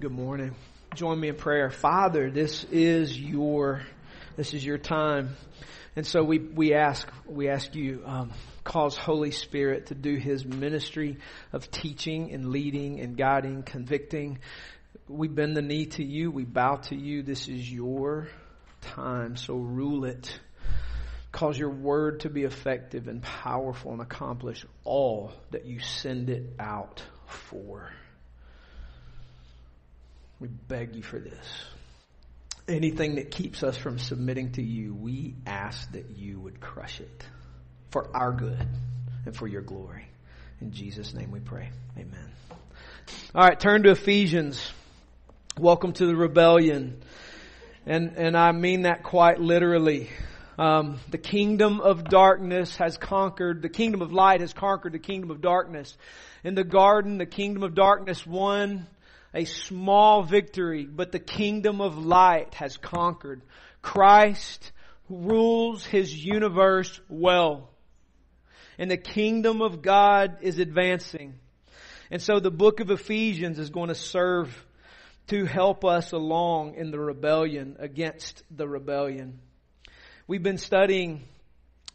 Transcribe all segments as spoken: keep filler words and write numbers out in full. Good morning. Join me in prayer. Father, this is your this is your time. And so we we ask we ask you um cause Holy Spirit to do his ministry of teaching and leading and guiding, convicting. We bend the knee to you, we bow to you. This is your time, so rule it. Cause your word to be effective and powerful and accomplish all that you send it out for. We beg you for this. Anything that keeps us from submitting to you, we ask that you would crush it for our good and for your glory. In Jesus' name we pray. Amen. All right, turn to Ephesians. Welcome to the rebellion. And and I mean that quite literally. Um, the kingdom of darkness has conquered, the kingdom of light has conquered the kingdom of darkness. In the garden, the kingdom of darkness won a small victory, but the kingdom of light has conquered. Christ rules his universe well. And the kingdom of God is advancing. And so the book of Ephesians is going to serve to help us along in the rebellion, against the rebellion. We've been studying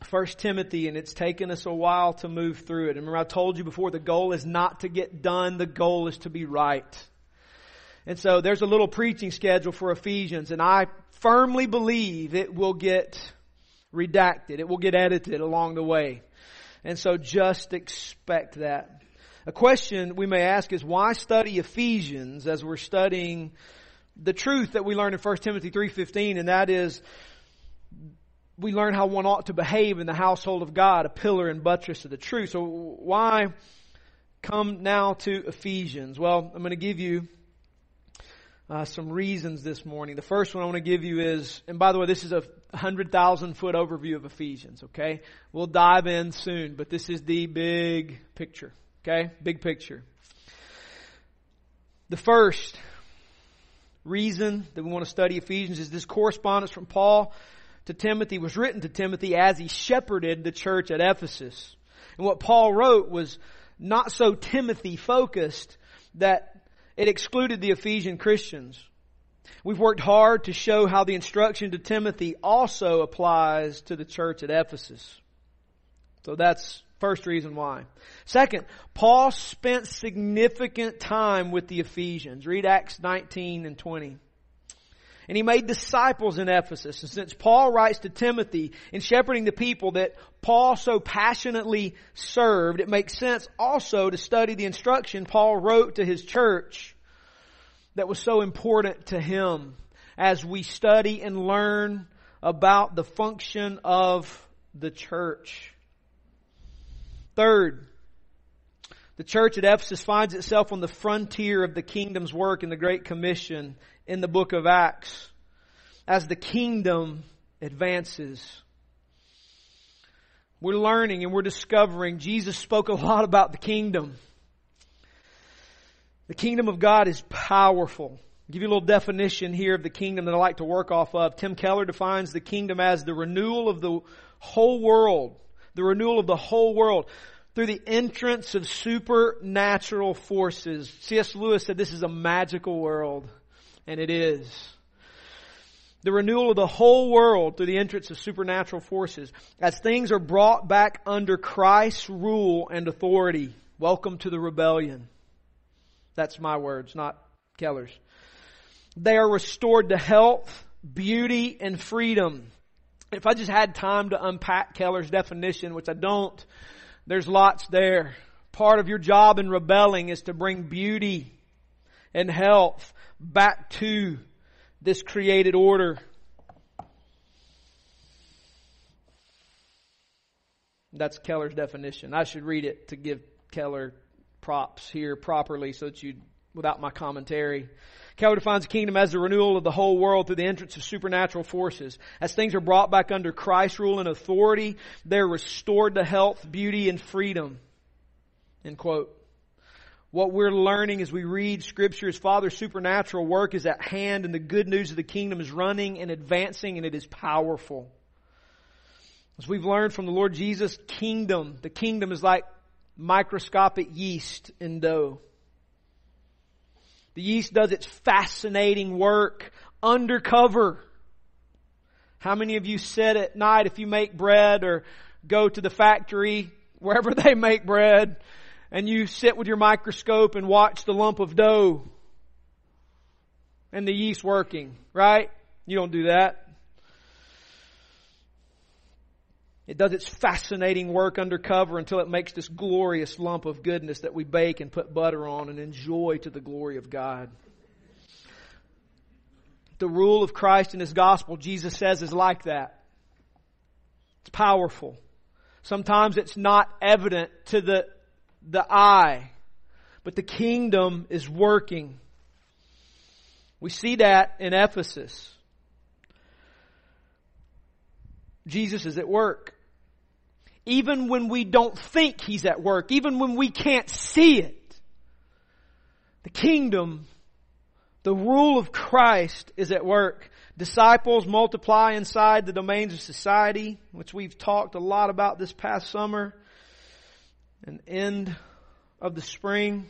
First Timothy, and it's taken us a while to move through it. And remember, I told you before, the goal is not to get done. The goal is to be right. And so there's a little preaching schedule for Ephesians, and I firmly believe it will get redacted. It will get edited along the way. And so just expect that. A question we may ask is, why study Ephesians as we're studying the truth that we learned in First Timothy three fifteen, and that is we learn how one ought to behave in the household of God, a pillar and buttress of the truth. So why come now to Ephesians? Well, I'm going to give you Uh, some reasons this morning. The first one I want to give you is, and by the way, this is a one hundred thousand foot overview of Ephesians, okay? We'll dive in soon, but this is the big picture, okay? Big picture. The first reason that we want to study Ephesians is this correspondence from Paul to Timothy was written to Timothy as he shepherded the church at Ephesus. And what Paul wrote was not so Timothy-focused that it excluded the Ephesian Christians. We've worked hard to show how the instruction to Timothy also applies to the church at Ephesus. So that's first reason why. Second, Paul spent significant time with the Ephesians. Read Acts nineteen and twenty. And he made disciples in Ephesus. And since Paul writes to Timothy in shepherding the people that Paul so passionately served, it makes sense also to study the instruction Paul wrote to his church that was so important to him as we study and learn about the function of the church. Third, the church at Ephesus finds itself on the frontier of the kingdom's work in the Great Commission in the book of Acts as the kingdom advances. We're learning and we're discovering Jesus spoke a lot about the kingdom. The kingdom of God is powerful. I'll give you a little definition here of the kingdom that I like to work off of. Tim Keller defines the kingdom as the renewal of the whole world. The renewal of the whole world. Through the entrance of supernatural forces. C S Lewis said this is a magical world. And it is. The renewal of the whole world through the entrance of supernatural forces. As things are brought back under Christ's rule and authority. Welcome to the rebellion. That's my words, not Keller's. They are restored to health, beauty, and freedom. If I just had time to unpack Keller's definition, which I don't, there's lots there. Part of your job in rebelling is to bring beauty and health back to this created order. That's Keller's definition. I should read it to give Keller props here properly so that you, without my commentary. Keller defines the kingdom as the renewal of the whole world through the entrance of supernatural forces. As things are brought back under Christ's rule and authority, they're restored to health, beauty, and freedom. End quote. What we're learning as we read Scripture is Father's supernatural work is at hand, and the good news of the kingdom is running and advancing, and it is powerful. As we've learned from the Lord Jesus, kingdom, the kingdom is like microscopic yeast in dough. The yeast does its fascinating work undercover. How many of you sit at night if you make bread or go to the factory, wherever they make bread, and you sit with your microscope and watch the lump of dough and the yeast working, right? You don't do that. It does its fascinating work undercover until it makes this glorious lump of goodness that we bake and put butter on and enjoy to the glory of God. The rule of Christ and His gospel, Jesus says, is like that. It's powerful. Sometimes it's not evident to the, the eye, but the kingdom is working. We see that in Ephesus. Jesus is at work. Even when we don't think He's at work, even when we can't see it, the kingdom, the rule of Christ is at work. Disciples multiply inside the domains of society, which we've talked a lot about this past summer and end of the spring.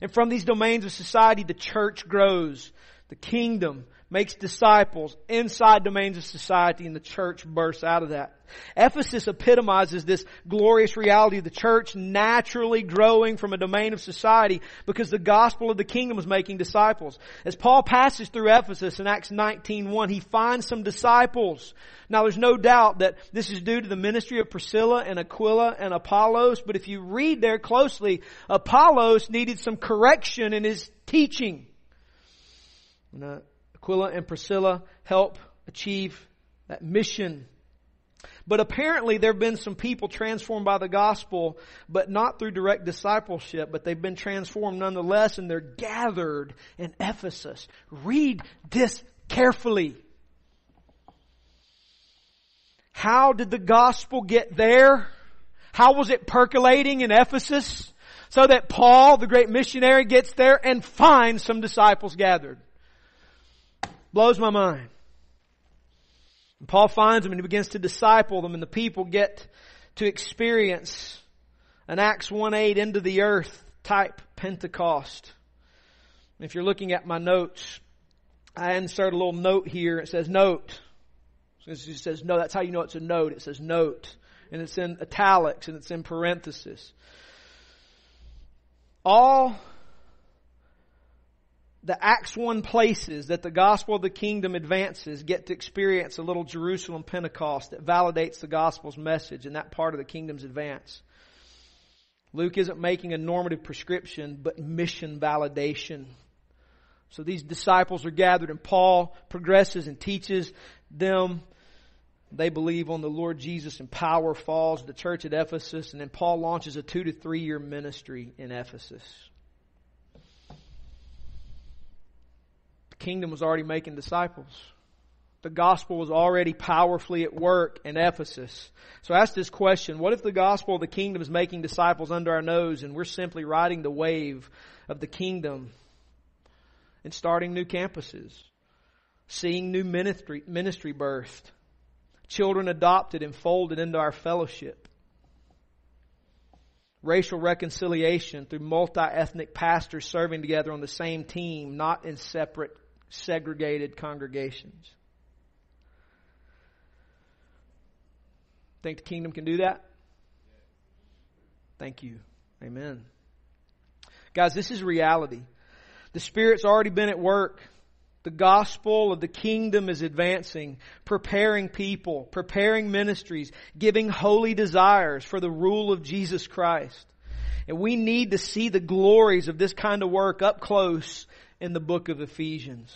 And from these domains of society, the church grows. The kingdom makes disciples inside domains of society, and the church bursts out of that. Ephesus epitomizes this glorious reality of the church naturally growing from a domain of society because the gospel of the kingdom is making disciples. As Paul passes through Ephesus in Acts nineteen one, he finds some disciples. Now there's no doubt that this is due to the ministry of Priscilla and Aquila and Apollos, but if you read there closely, Apollos needed some correction in his teaching. And, uh, Aquila and Priscilla help achieve that mission. But apparently there have been some people transformed by the gospel, but not through direct discipleship, but they've been transformed nonetheless, and they're gathered in Ephesus. Read this carefully. How did the gospel get there? How was it percolating in Ephesus? So that Paul, the great missionary, gets there and finds some disciples gathered. Blows my mind. And Paul finds them and he begins to disciple them, and the people get to experience an Acts one eight into the earth type Pentecost. And if you're looking at my notes, I insert a little note here. It says note. It says no. That's how you know it's a note. It says note. And it's in italics and it's in parentheses. All the Acts one places that the gospel of the kingdom advances get to experience a little Jerusalem Pentecost that validates the gospel's message and that part of the kingdom's advance. Luke isn't making a normative prescription, but mission validation. So these disciples are gathered and Paul progresses and teaches them. They believe on the Lord Jesus and power falls, the church at Ephesus, and then Paul launches a two to three year ministry in Ephesus. Kingdom was already making disciples. The gospel was already powerfully at work in Ephesus. So ask this question, what if the gospel of the kingdom is making disciples under our nose and we're simply riding the wave of the kingdom and starting new campuses, seeing new ministry, ministry birthed, children adopted and folded into our fellowship, racial reconciliation through multi-ethnic pastors serving together on the same team, not in separate segregated congregations? Think the kingdom can do that? Thank you. Amen. Guys, this is reality. The Spirit's already been at work. The gospel of the kingdom is advancing, preparing people, preparing ministries, giving holy desires for the rule of Jesus Christ. And we need to see the glories of this kind of work up close in the book of Ephesians.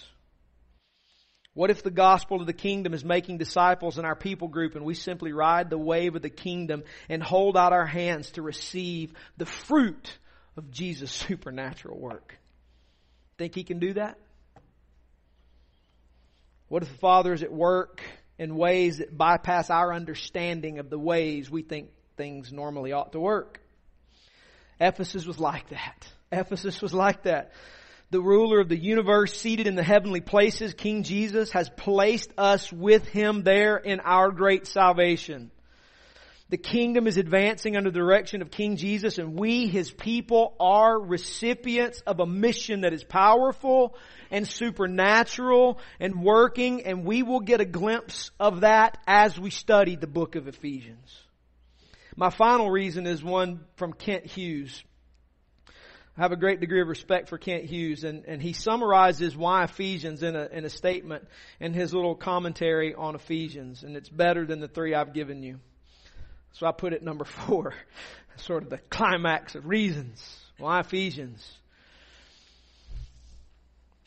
What if the gospel of the kingdom is making disciples in our people group and we simply ride the wave of the kingdom and hold out our hands to receive the fruit of Jesus' supernatural work? Think He can do that? What if the Father is at work in ways that bypass our understanding of the ways we think things normally ought to work? Ephesus was like that. Ephesus was like that. The ruler of the universe seated in the heavenly places, King Jesus, has placed us with Him there in our great salvation. The kingdom is advancing under the direction of King Jesus, and we, His people, are recipients of a mission that is powerful and supernatural and working, and we will get a glimpse of that as we study the book of Ephesians. My final reason is one from Kent Hughes. I have a great degree of respect for Kent Hughes, and, and he summarizes why Ephesians in a, in a statement in his little commentary on Ephesians, and it's better than the three I've given you. So I put it number four, sort of the climax of reasons. Why Ephesians?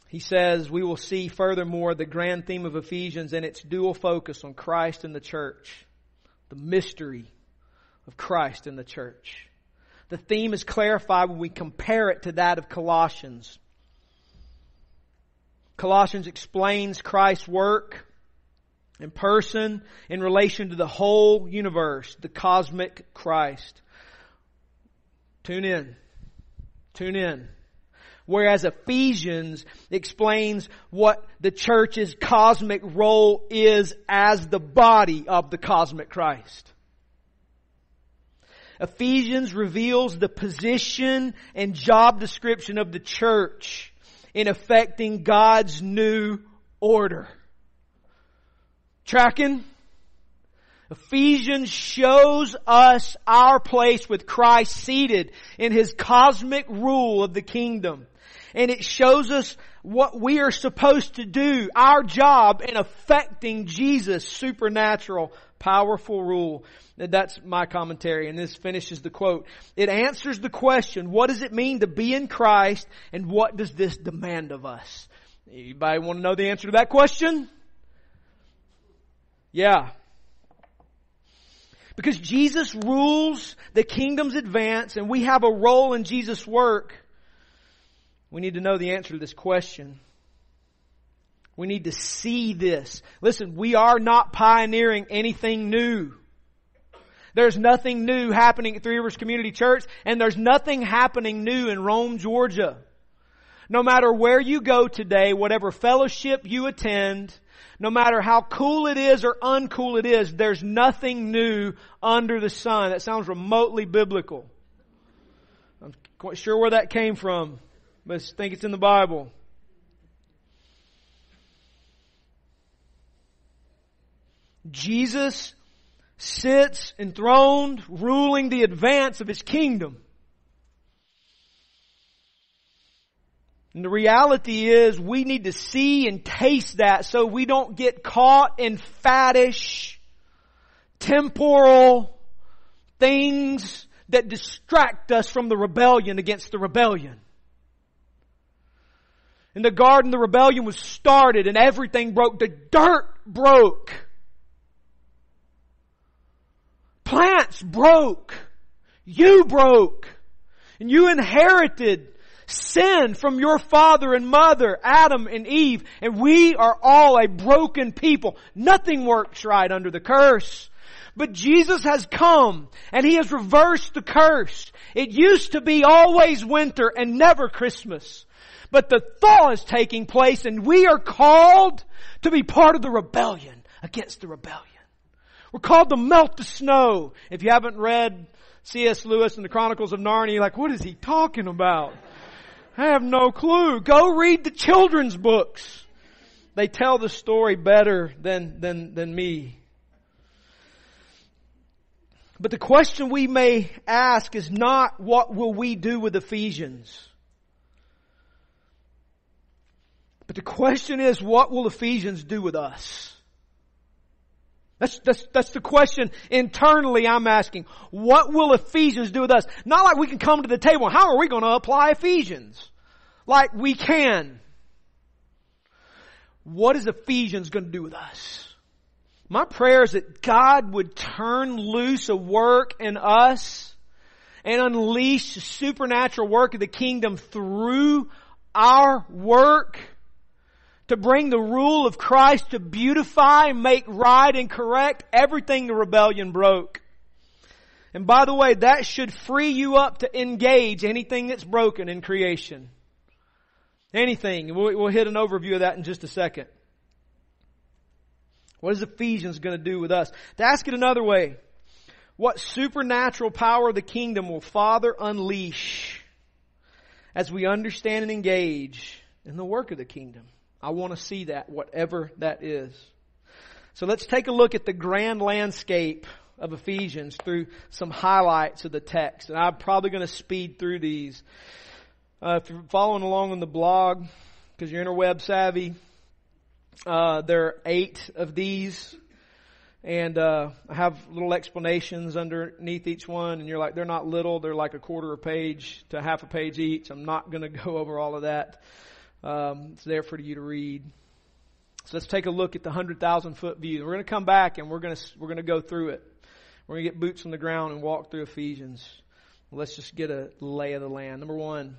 He says, we will see furthermore the grand theme of Ephesians and its dual focus on Christ and the church. The mystery of Christ and the church. The theme is clarified when we compare it to that of Colossians. Colossians explains Christ's work in person, in relation to the whole universe, the cosmic Christ. Tune in. Tune in. Whereas Ephesians explains what the church's cosmic role is as the body of the cosmic Christ. Ephesians reveals the position and job description of the church in effecting God's new order. Tracking? Ephesians shows us our place with Christ seated in His cosmic rule of the kingdom. And it shows us what we are supposed to do, our job in affecting Jesus' supernatural, powerful rule. That's my commentary, and this finishes the quote. It answers the question, what does it mean to be in Christ, and what does this demand of us? Anybody want to know the answer to that question? Yeah. Because Jesus rules, the kingdom's advance, and we have a role in Jesus' work. We need to know the answer to this question. We need to see this. Listen, we are not pioneering anything new. There's nothing new happening at Three Rivers Community Church, and there's nothing happening new in Rome, Georgia. No matter where you go today, whatever fellowship you attend, no matter how cool it is or uncool it is, there's nothing new under the sun. That sounds remotely biblical. I'm quite sure where that came from, but I think it's in the Bible. Jesus sits enthroned, ruling the advance of His kingdom. And the reality is we need to see and taste that so we don't get caught in faddish, temporal things that distract us from the rebellion against the rebellion. In the garden, the rebellion was started and everything broke. The dirt broke. Plants broke. You broke. And you inherited sin from your father and mother, Adam and Eve, and we are all a broken people. Nothing works right under the curse. But Jesus has come, and He has reversed the curse. It used to be always winter and never Christmas. But the thaw is taking place, and we are called to be part of the rebellion against the rebellion. We're called to melt the snow. If you haven't read C S Lewis and the Chronicles of Narnia, you're like, what is he talking about? I have no clue. Go read the children's books. They tell the story better than, than, than me. But the question we may ask is not what will we do with Ephesians. But the question is, what will Ephesians do with us? That's, that's, that's the question internally I'm asking. What will Ephesians do with us? Not like we can come to the table. How are we going to apply Ephesians? Like we can. What is Ephesians going to do with us? My prayer is that God would turn loose a work in us and unleash the supernatural work of the kingdom through our work, to bring the rule of Christ to beautify, make right and correct everything the rebellion broke. And by the way, that should free you up to engage anything that's broken in creation. Anything. We'll hit an overview of that in just a second. What is Ephesians going to do with us? To ask it another way, what supernatural power of the kingdom will Father unleash as we understand and engage in the work of the kingdom? I want to see that, whatever that is. So let's take a look at the grand landscape of Ephesians through some highlights of the text. And I'm probably going to speed through these. Uh, if you're following along on the blog, because you're interweb savvy, uh, there are eight of these. And uh, I have little explanations underneath each one. And you're like, they're not little. They're like a quarter of a page to half a page each. I'm not going to go over all of that. Um, it's there for you to read. So let's take a look at the one hundred thousand foot view. We're going to come back and we're going to we're going to go through it. We're going to get boots on the ground and walk through Ephesians. Let's just get a lay of the land. Number one,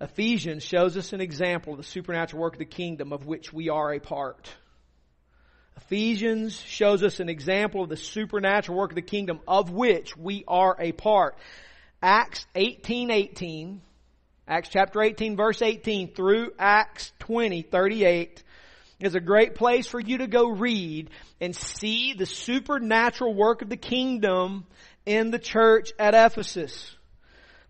Ephesians shows us an example of the supernatural work of the kingdom of which we are a part. Ephesians shows us an example of the supernatural work of the kingdom of which we are a part. Acts eighteen eighteen, Acts chapter eighteen, verse eighteen through Acts twenty thirty-eight is a great place for you to go read and see the supernatural work of the kingdom in the church at Ephesus.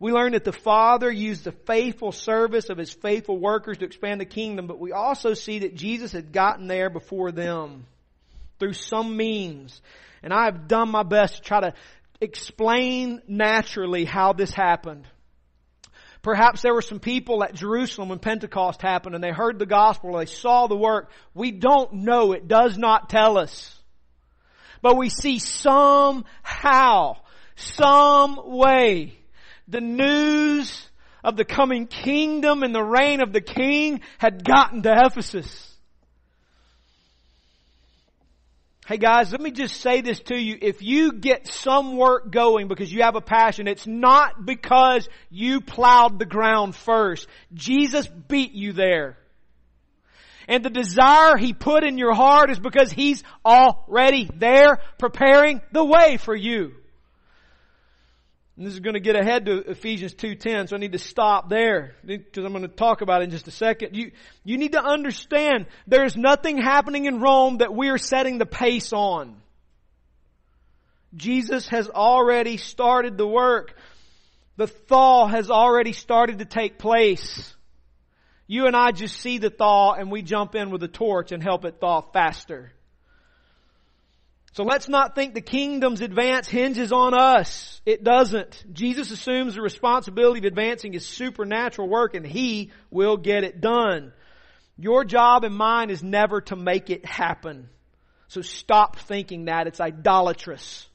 We learn that the Father used the faithful service of His faithful workers to expand the kingdom, but we also see that Jesus had gotten there before them through some means. And I have done my best to try to explain naturally how this happened. Perhaps there were some people at Jerusalem when Pentecost happened and they heard the gospel, they saw the work. We don't know. It does not tell us. But we see somehow, some way, the news of the coming kingdom and the reign of the king had gotten to Ephesus. Hey guys, let me just say this to you. If you get some work going because you have a passion, it's not because you plowed the ground first. Jesus beat you there. And the desire He put in your heart is because He's already there preparing the way for you. And this is going to get ahead to Ephesians two ten, so I need to stop there because I'm going to talk about it in just a second. You, you need to understand there's nothing happening in Rome that we are setting the pace on. Jesus has already started the work. The thaw has already started to take place. You and I just see the thaw and we jump in with a torch and help it thaw faster. So let's not think the kingdom's advance hinges on us. It doesn't. Jesus assumes the responsibility of advancing His supernatural work and He will get it done. Your job and mine is never to make it happen. So stop thinking that. It's idolatrous.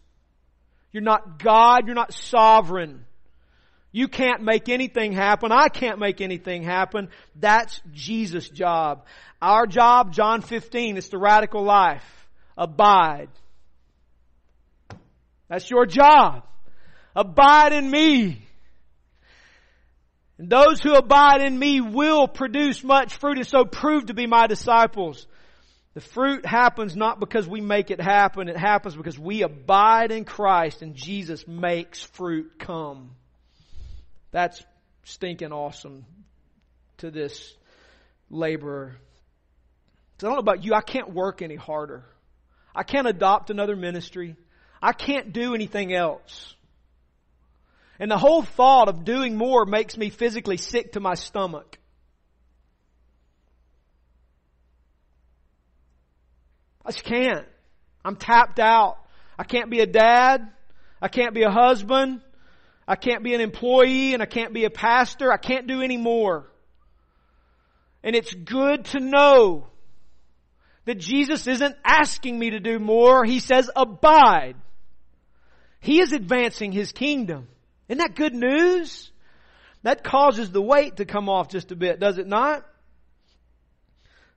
You're not God. You're not sovereign. You can't make anything happen. I can't make anything happen. That's Jesus' job. Our job, John fifteen, is the radical life. Abide. That's your job. Abide in me. And those who abide in me will produce much fruit and so prove to be my disciples. The fruit happens not because we make it happen. It happens because we abide in Christ and Jesus makes fruit come. That's stinking awesome to this laborer. So I don't know about you. I can't work any harder. I can't adopt another ministry. I can't do anything else. And the whole thought of doing more makes me physically sick to my stomach. I just can't. I'm tapped out. I can't be a dad. I can't be a husband. I can't be an employee and I can't be a pastor. I can't do any more. And it's good to know that Jesus isn't asking me to do more. He says, abide. He is advancing His kingdom. Isn't that good news? That causes the weight to come off just a bit, does it not?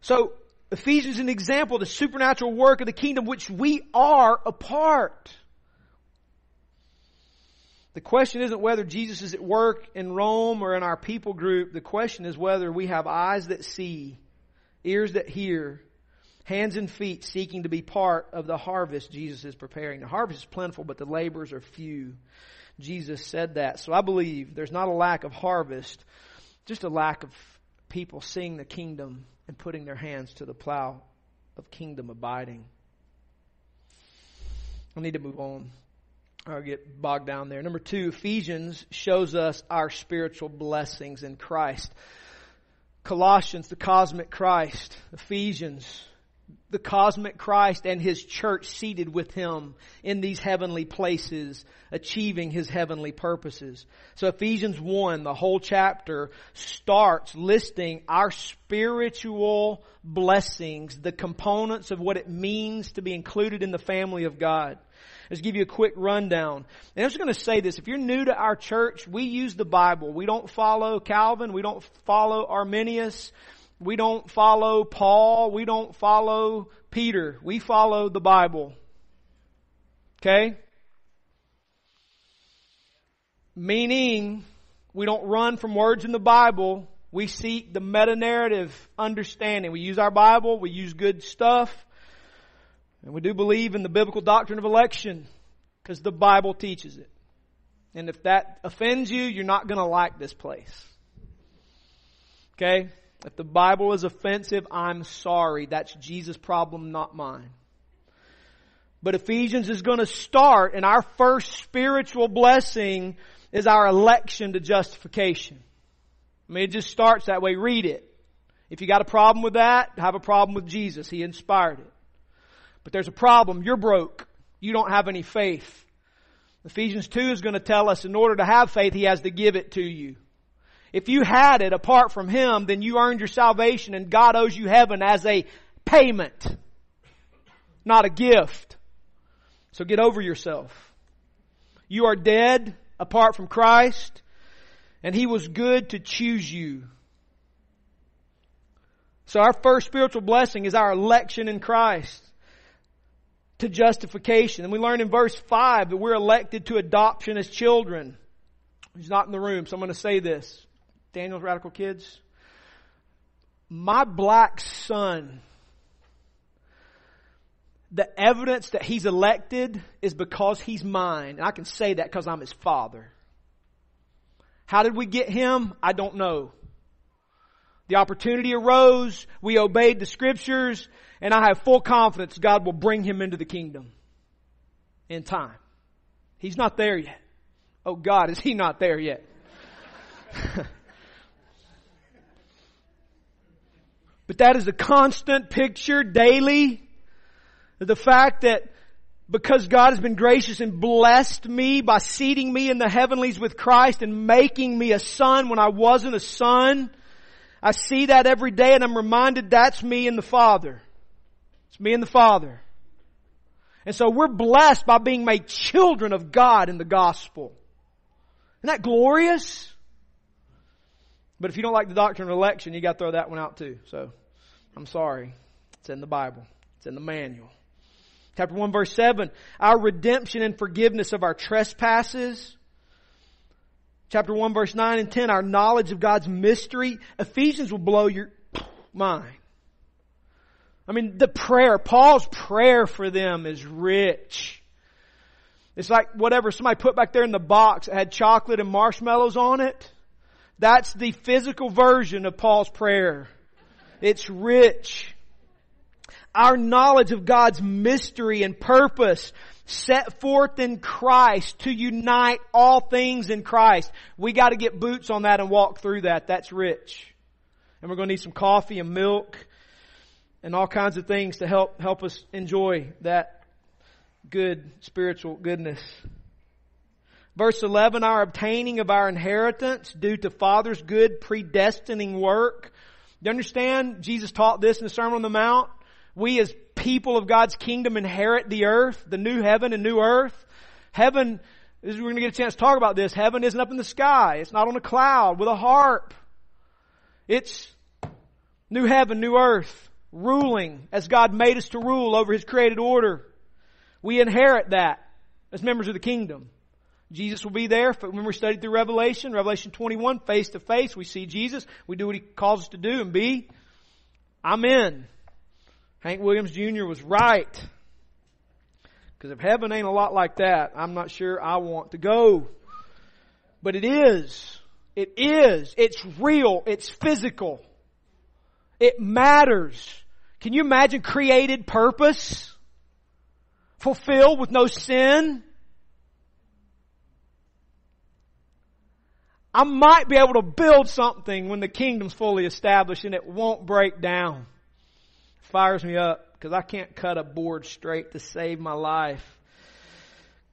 So, Ephesians is an example of the supernatural work of the kingdom which we are a part. The question isn't whether Jesus is at work in Rome or in our people group. The question is whether we have eyes that see, ears that hear, hands and feet seeking to be part of the harvest Jesus is preparing. The harvest is plentiful, but the laborers are few. Jesus said that. So I believe there's not a lack of harvest, just a lack of people seeing the kingdom and putting their hands to the plow of kingdom abiding. I need to move on. or get bogged down there. Number two, Ephesians shows us our spiritual blessings in Christ. Colossians, the cosmic Christ. Ephesians, the cosmic Christ and His church seated with Him in these heavenly places, achieving His heavenly purposes. So Ephesians one, the whole chapter, starts listing our spiritual blessings, the components of what it means to be included in the family of God. Let's give you a quick rundown. And I'm just going to say this. If you're new to our church, we use the Bible. We don't follow Calvin. We don't follow Arminius. We don't follow Paul. We don't follow Peter. We follow the Bible. Okay? Meaning, we don't run from words in the Bible. We seek the meta-narrative understanding. We use our Bible. We use good stuff. And we do believe in the biblical doctrine of election because the Bible teaches it. And if that offends you, you're not going to like this place. Okay? If the Bible is offensive, I'm sorry. That's Jesus' problem, not mine. But Ephesians is going to start, and our first spiritual blessing is our election to justification. I mean, it just starts that way. Read it. If you got a problem with that, have a problem with Jesus. He inspired it. But there's a problem. You're broke. You don't have any faith. Ephesians two is going to tell us in order to have faith, He has to give it to you. If you had it apart from Him, then you earned your salvation and God owes you heaven as a payment, not a gift. So get over yourself. You are dead apart from Christ, and He was good to choose you. So our first spiritual blessing is our election in Christ to justification. And we learn in verse five that we're elected to adoption as children. He's not in the room, so I'm going to say this. Daniel's Radical Kids. My black son, the evidence that he's elected is because he's mine. And I can say that because I'm his father. How did we get him? I don't know. The opportunity arose. We obeyed the scriptures. And I have full confidence God will bring him into the kingdom in time. He's not there yet. Oh God, is He not there yet? But that is a constant picture daily. The fact that because God has been gracious and blessed me by seating me in the heavenlies with Christ and making me a son when I wasn't a son, I see that every day and I'm reminded that's me and the Father. It's me and the Father. And so we're blessed by being made children of God in the gospel. Isn't that glorious? But if you don't like the doctrine of election, you got to throw that one out too. So, I'm sorry. It's in the Bible. It's in the manual. Chapter one verse seven. Our redemption and forgiveness of our trespasses. Chapter one verse nine and ten. Our knowledge of God's mystery. Ephesians will blow your mind. I mean, the prayer, Paul's prayer for them is rich. It's like whatever somebody put back there in the box that had chocolate and marshmallows on it. That's the physical version of Paul's prayer. It's rich. Our knowledge of God's mystery and purpose set forth in Christ to unite all things in Christ. We got to get boots on that and walk through that. That's rich. And we're going to need some coffee and milk and all kinds of things to help help us enjoy that good spiritual goodness. Verse eleven, our obtaining of our inheritance due to Father's good predestining work. Do you understand? Jesus taught this in the Sermon on the Mount. We as people of God's kingdom inherit the earth, the new heaven and new earth. Heaven, we're going to get a chance to talk about this. Heaven isn't up in the sky. It's not on a cloud with a harp. It's new heaven, new earth. Ruling as God made us to rule over His created order. We inherit that as members of the kingdom. Jesus will be there. When we study through Revelation, Revelation twenty-one, face to face, we see Jesus. We do what He calls us to do and be. I'm in. Hank Williams Junior was right. Because if heaven ain't a lot like that, I'm not sure I want to go. But it is. It is. It's real. It's physical. It matters. Can you imagine created purpose? Fulfilled with no sin? I might be able to build something when the kingdom's fully established and it won't break down. It fires me up because I can't cut a board straight to save my life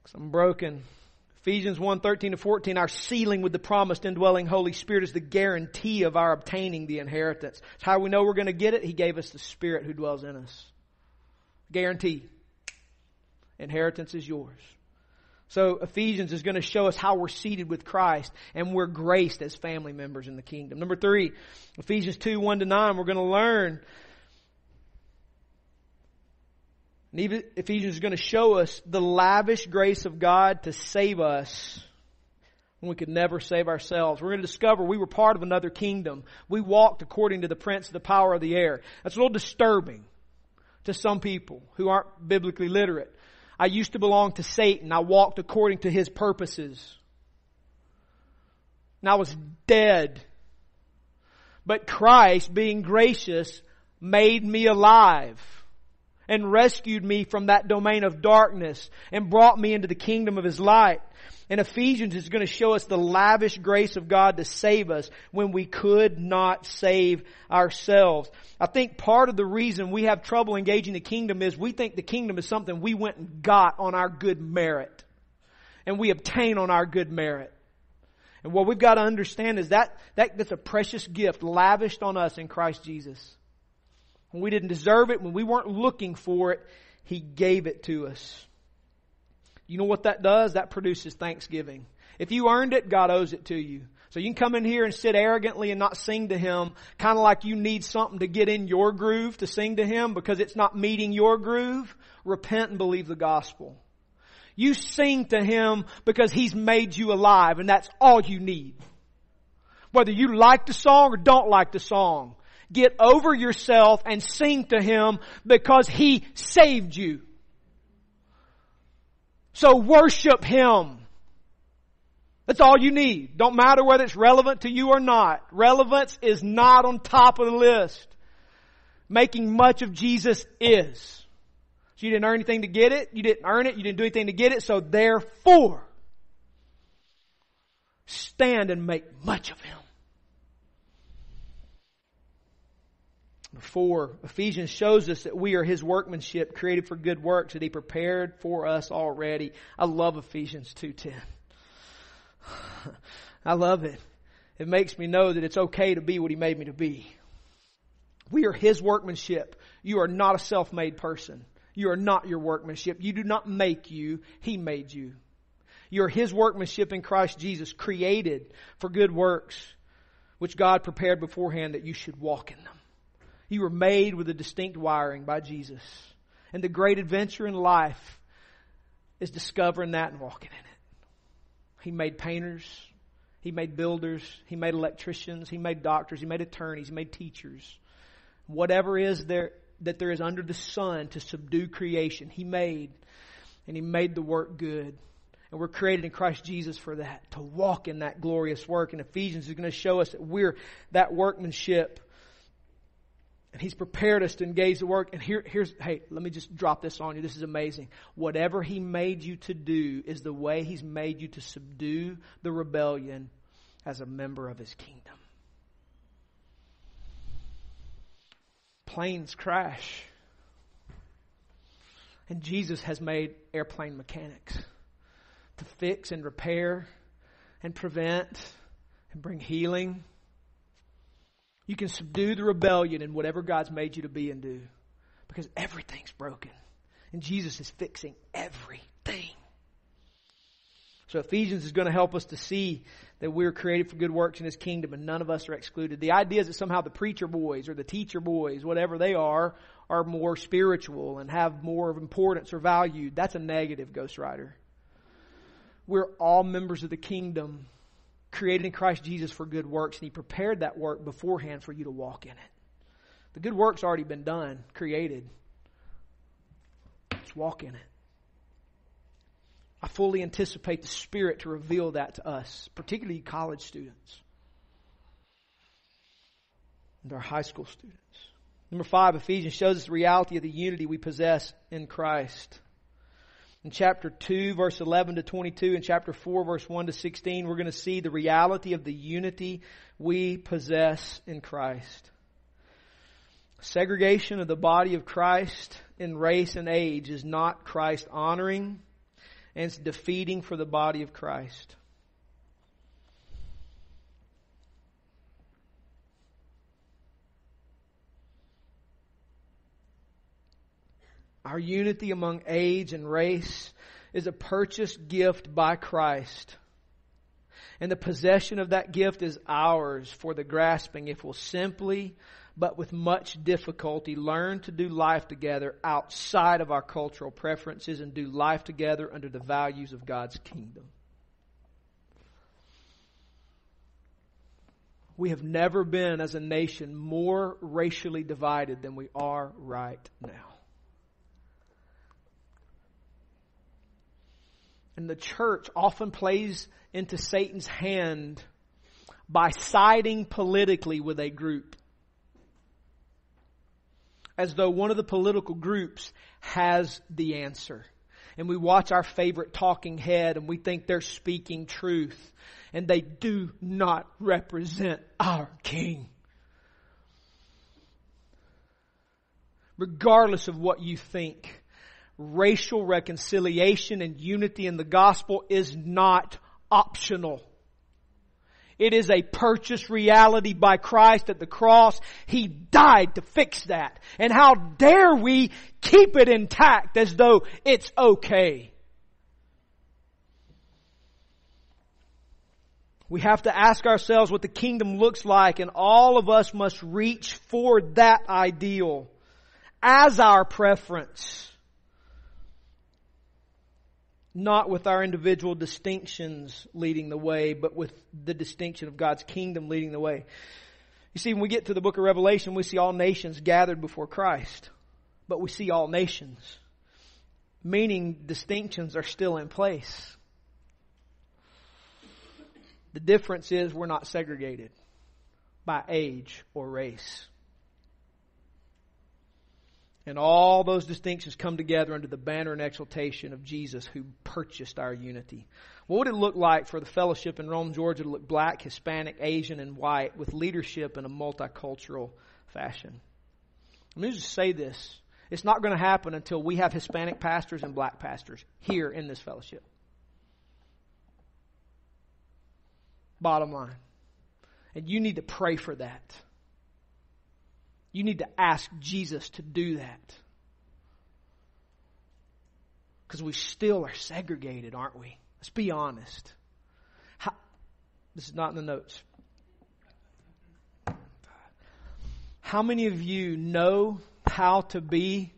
because I'm broken. Ephesians one, thirteen to fourteen, our sealing with the promised indwelling Holy Spirit is the guarantee of our obtaining the inheritance. It's how we know we're going to get it. He gave us the Spirit who dwells in us. Guarantee. Inheritance is yours. So Ephesians is going to show us how we're seated with Christ and we're graced as family members in the kingdom. Number three, Ephesians two, one to nine, we're going to learn. And even Ephesians is going to show us the lavish grace of God to save us when we could never save ourselves. We're going to discover we were part of another kingdom. We walked according to the prince of the power of the air. That's a little disturbing to some people who aren't biblically literate. I used to belong to Satan. I walked according to his purposes. And I was dead. But Christ, being gracious, made me alive and rescued me from that domain of darkness and brought me into the kingdom of His light. And Ephesians is going to show us the lavish grace of God to save us when we could not save ourselves. I think part of the reason we have trouble engaging the kingdom is we think the kingdom is something we went and got on our good merit. And we obtain on our good merit. And what we've got to understand is that, that that's a precious gift lavished on us in Christ Jesus. When we didn't deserve it, when we weren't looking for it, He gave it to us. You know what that does? That produces thanksgiving. If you earned it, God owes it to you. So you can come in here and sit arrogantly and not sing to Him, kind of like you need something to get in your groove to sing to Him because it's not meeting your groove. Repent and believe the gospel. You sing to Him because He's made you alive, and that's all you need. Whether you like the song or don't like the song, get over yourself and sing to Him because He saved you. So worship Him. That's all you need. Don't matter whether it's relevant to you or not. Relevance is not on top of the list. Making much of Jesus is. So you didn't earn anything to get it. You didn't earn it. You didn't do anything to get it. So therefore, stand and make much of Him. Four, Ephesians shows us that we are His workmanship, created for good works that He prepared for us already. I love Ephesians two ten. I love it. It makes me know that it's okay to be what He made me to be. We are His workmanship. You are not a self-made person. You are not your workmanship. You do not make you. He made you. You are His workmanship in Christ Jesus, created for good works, which God prepared beforehand that you should walk in them. You were made with a distinct wiring by Jesus. And the great adventure in life is discovering that and walking in it. He made painters. He made builders. He made electricians. He made doctors. He made attorneys. He made teachers. Whatever is there that there is under the sun to subdue creation, He made. And He made the work good. And we're created in Christ Jesus for that, to walk in that glorious work. And Ephesians is going to show us that we're that workmanship. And He's prepared us to engage the work. And here, here's, hey, let me just drop this on you. This is amazing. Whatever He made you to do is the way He's made you to subdue the rebellion as a member of His kingdom. Planes crash. And Jesus has made airplane mechanics to fix and repair and prevent and bring healing. You can subdue the rebellion in whatever God's made you to be and do. Because everything's broken. And Jesus is fixing everything. So Ephesians is going to help us to see that we're created for good works in His kingdom and none of us are excluded. The idea is that somehow the preacher boys or the teacher boys, whatever they are, are more spiritual and have more of importance or value. That's a negative, ghostwriter. We're all members of the kingdom, created in Christ Jesus for good works, and He prepared that work beforehand for you to walk in it. The good work's already been done, created. Let's walk in it. I fully anticipate the Spirit to reveal that to us, particularly college students and our high school students. Number five, Ephesians shows us the reality of the unity we possess in Christ. In chapter two, verse eleven to twenty-two, and chapter four, verse one to sixteen, we're going to see the reality of the unity we possess in Christ. Segregation of the body of Christ in race and age is not Christ honoring, and it's defeating for the body of Christ. Our unity among age and race is a purchased gift by Christ. And the possession of that gift is ours for the grasping if we'll simply, but with much difficulty, learn to do life together outside of our cultural preferences and do life together under the values of God's kingdom. We have never been as a nation more racially divided than we are right now. And the church often plays into Satan's hand by siding politically with a group, as though one of the political groups has the answer. And we watch our favorite talking head and we think they're speaking truth. And they do not represent our King. Regardless of what you think, racial reconciliation and unity in the gospel is not optional. It is a purchased reality by Christ at the cross. He died to fix that. And how dare we keep it intact as though it's okay. We have to ask ourselves what the kingdom looks like, and all of us must reach for that ideal as our preference, not with our individual distinctions leading the way, but with the distinction of God's kingdom leading the way. You see, when we get to the book of Revelation, we see all nations gathered before Christ. But we see all nations, meaning distinctions are still in place. The difference is we're not segregated by age or race. And all those distinctions come together under the banner and exaltation of Jesus, who purchased our unity. What would it look like for the fellowship in Rome, Georgia to look black, Hispanic, Asian, and white, with leadership in a multicultural fashion? Let me just say this. It's not going to happen until we have Hispanic pastors and black pastors here in this fellowship. Bottom line. And you need to pray for that. You need to ask Jesus to do that. Because we still are segregated, aren't we? Let's be honest. How, this is not in the notes. How many of you know how to be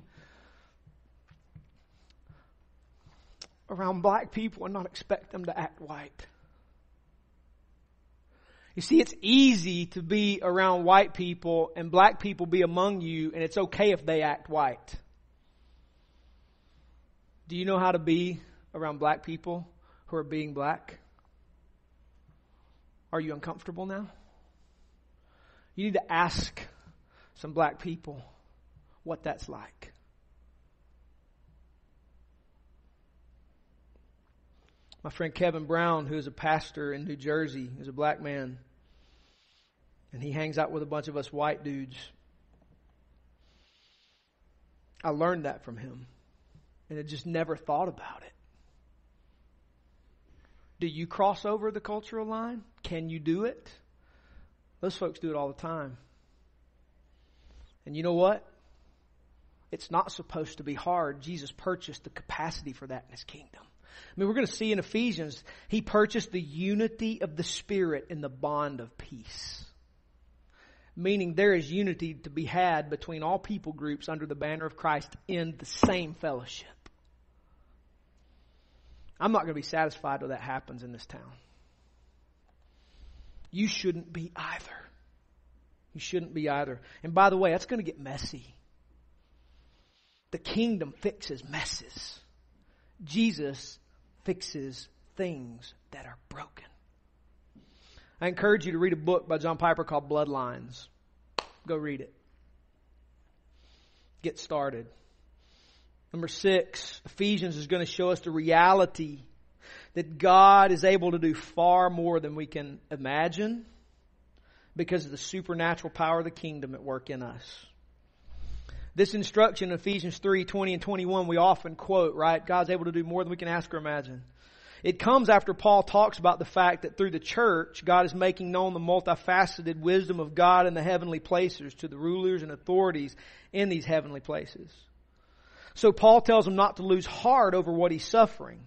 around black people and not expect them to act white? You see, it's easy to be around white people and black people be among you, and it's okay if they act white. Do you know how to be around black people who are being black? Are you uncomfortable now? You need to ask some black people what that's like. My friend Kevin Brown, who is a pastor in New Jersey, is a black man. And he hangs out with a bunch of us white dudes. I learned that from him. And I just never thought about it. Do you cross over the cultural line? Can you do it? Those folks do it all the time. And you know what? It's not supposed to be hard. Jesus purchased the capacity for that in His kingdom. I mean, we're going to see in Ephesians, He purchased the unity of the Spirit in the bond of peace. Meaning there is unity to be had between all people groups under the banner of Christ in the same fellowship. I'm not going to be satisfied till that happens in this town. You shouldn't be either. You shouldn't be either. And by the way, that's going to get messy. The kingdom fixes messes. Jesus fixes things that are broken. I encourage you to read a book by John Piper called Bloodlines. Go read it. Get started. Number six, Ephesians is going to show us the reality that God is able to do far more than we can imagine because of the supernatural power of the kingdom at work in us. This instruction in Ephesians three, twenty and twenty-one we often quote, right? God's able to do more than we can ask or imagine. It comes after Paul talks about the fact that through the church, God is making known the multifaceted wisdom of God in the heavenly places to the rulers and authorities in these heavenly places. So Paul tells them not to lose heart over what he's suffering.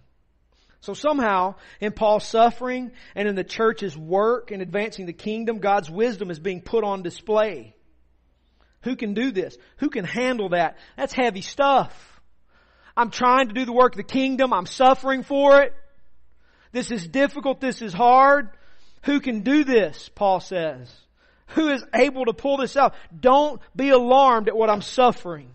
So somehow, in Paul's suffering and in the church's work in advancing the kingdom, God's wisdom is being put on display. Who can do this? Who can handle that? That's heavy stuff. I'm trying to do the work of the kingdom. I'm suffering for it. This is difficult. This is hard. Who can do this? Paul says. Who is able to pull this out? Don't be alarmed at what I'm suffering.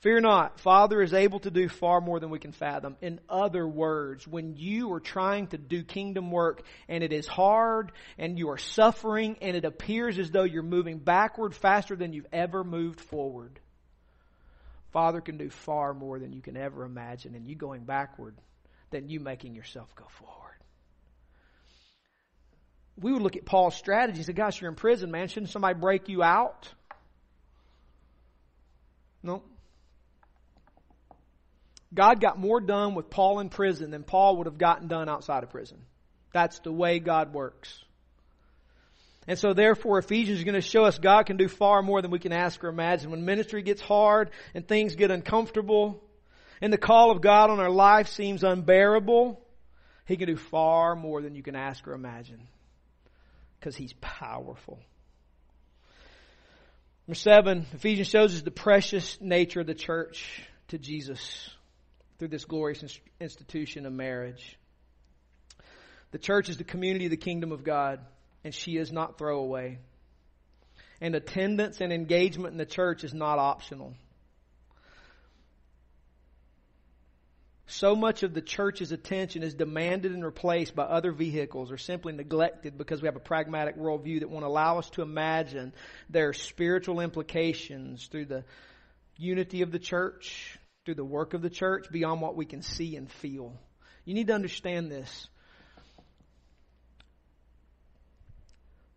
Fear not, Father is able to do far more than we can fathom. In other words, when you are trying to do kingdom work and it is hard and you are suffering and it appears as though you're moving backward faster than you've ever moved forward, Father can do far more than you can ever imagine, and you going backward than you making yourself go forward. We would look at Paul's strategy and say, gosh, you're in prison, man. Shouldn't somebody break you out? No. God got more done with Paul in prison than Paul would have gotten done outside of prison. That's the way God works. And so therefore, Ephesians is going to show us God can do far more than we can ask or imagine. When ministry gets hard and things get uncomfortable and the call of God on our life seems unbearable, He can do far more than you can ask or imagine because He's powerful. Number seven, Ephesians shows us the precious nature of the church to Jesus through this glorious institution of marriage. The church is the community of the kingdom of God, and she is not throwaway. And attendance and engagement in the church is not optional. So much of the church's attention is demanded and replaced by other vehicles or simply neglected because we have a pragmatic worldview that won't allow us to imagine their spiritual implications through the unity of the church, through the work of the church, beyond what we can see and feel. You need to understand this.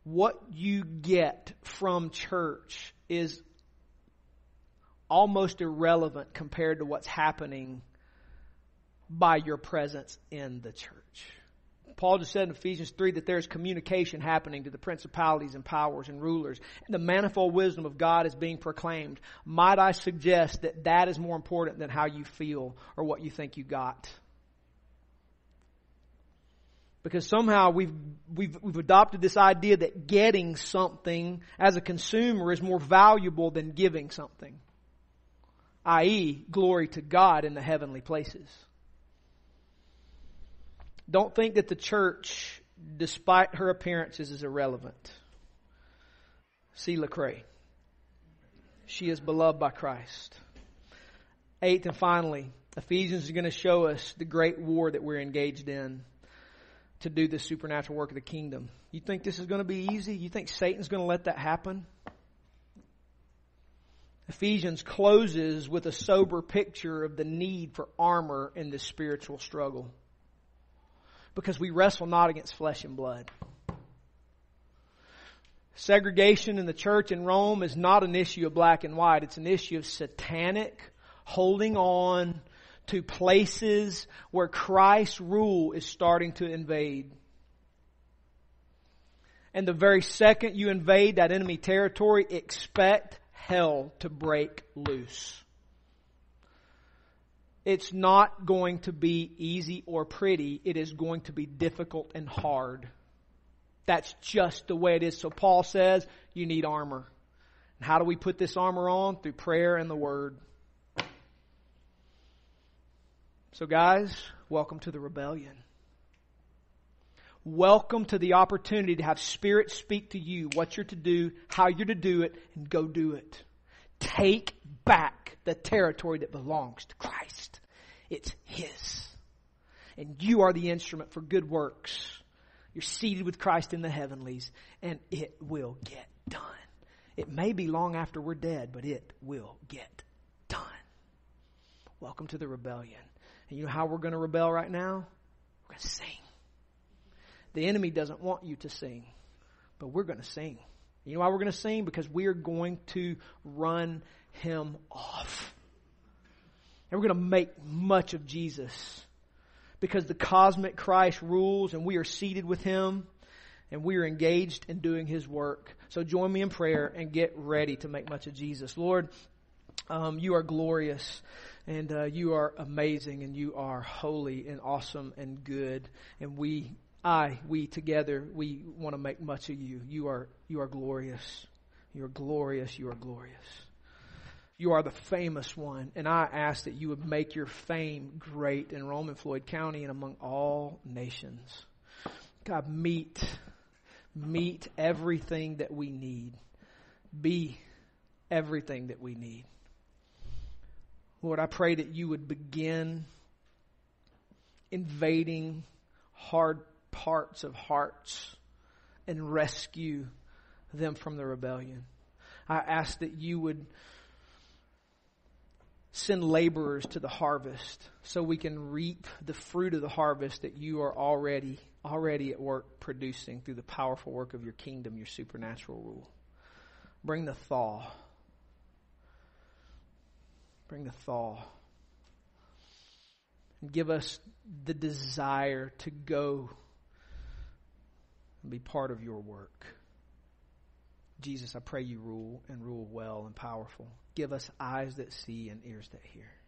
What you get from church is almost irrelevant compared to what's happening by your presence in the church. Paul just said in Ephesians three that there's communication happening to the principalities and powers and rulers. The manifold wisdom of God is being proclaimed. Might I suggest that that is more important than how you feel or what you think you got? Because somehow we've, we've, we've adopted this idea that getting something as a consumer is more valuable than giving something, that is glory to God in the heavenly places. Don't think that the church, despite her appearances, is irrelevant. See Lecrae. She is beloved by Christ. Eighth and finally, Ephesians is going to show us the great war that we're engaged in to do the supernatural work of the kingdom. You think this is going to be easy? You think Satan's going to let that happen? Ephesians closes with a sober picture of the need for armor in this spiritual struggle. Because we wrestle not against flesh and blood. Segregation in the church in Rome is not an issue of black and white. It's an issue of satanic holding on to places where Christ's rule is starting to invade. And the very second you invade that enemy territory, expect hell to break loose. It's not going to be easy or pretty. It is going to be difficult and hard. That's just the way it is. So Paul says you need armor. And how do we put this armor on? Through prayer and the Word. So guys, welcome to the rebellion. Welcome to the opportunity to have Spirit speak to you what you're to do, how you're to do it, and go do it. Take back the territory that belongs to Christ. It's His. And you are the instrument for good works. You're seated with Christ in the heavenlies, and it will get done. It may be long after we're dead, but it will get done. Welcome to the rebellion. And you know how we're going to rebel right now? We're going to sing. The enemy doesn't want you to sing, but we're going to sing. You know why we're going to sing? Because we are going to run him off. And we're going to make much of Jesus. Because the cosmic Christ rules and we are seated with him. And we are engaged in doing his work. So join me in prayer and get ready to make much of Jesus. Lord, um, you are glorious. And uh, you are amazing. And you are holy and awesome and good. And we... I, we together, we want to make much of you. You are, you are glorious. You are glorious. You are glorious. You are the famous one. And I ask that you would make your fame great in Roman Floyd County and among all nations. God, meet, meet everything that we need. Be everything that we need. Lord, I pray that you would begin invading hard parts of hearts and rescue them from the rebellion. I ask that you would send laborers to the harvest so we can reap the fruit of the harvest that you are already already at work producing through the powerful work of your kingdom, your supernatural rule. Bring the thaw. Bring the thaw. Give us the desire to go and be part of your work. Jesus, I pray you rule and rule well and powerful. Give us eyes that see and ears that hear.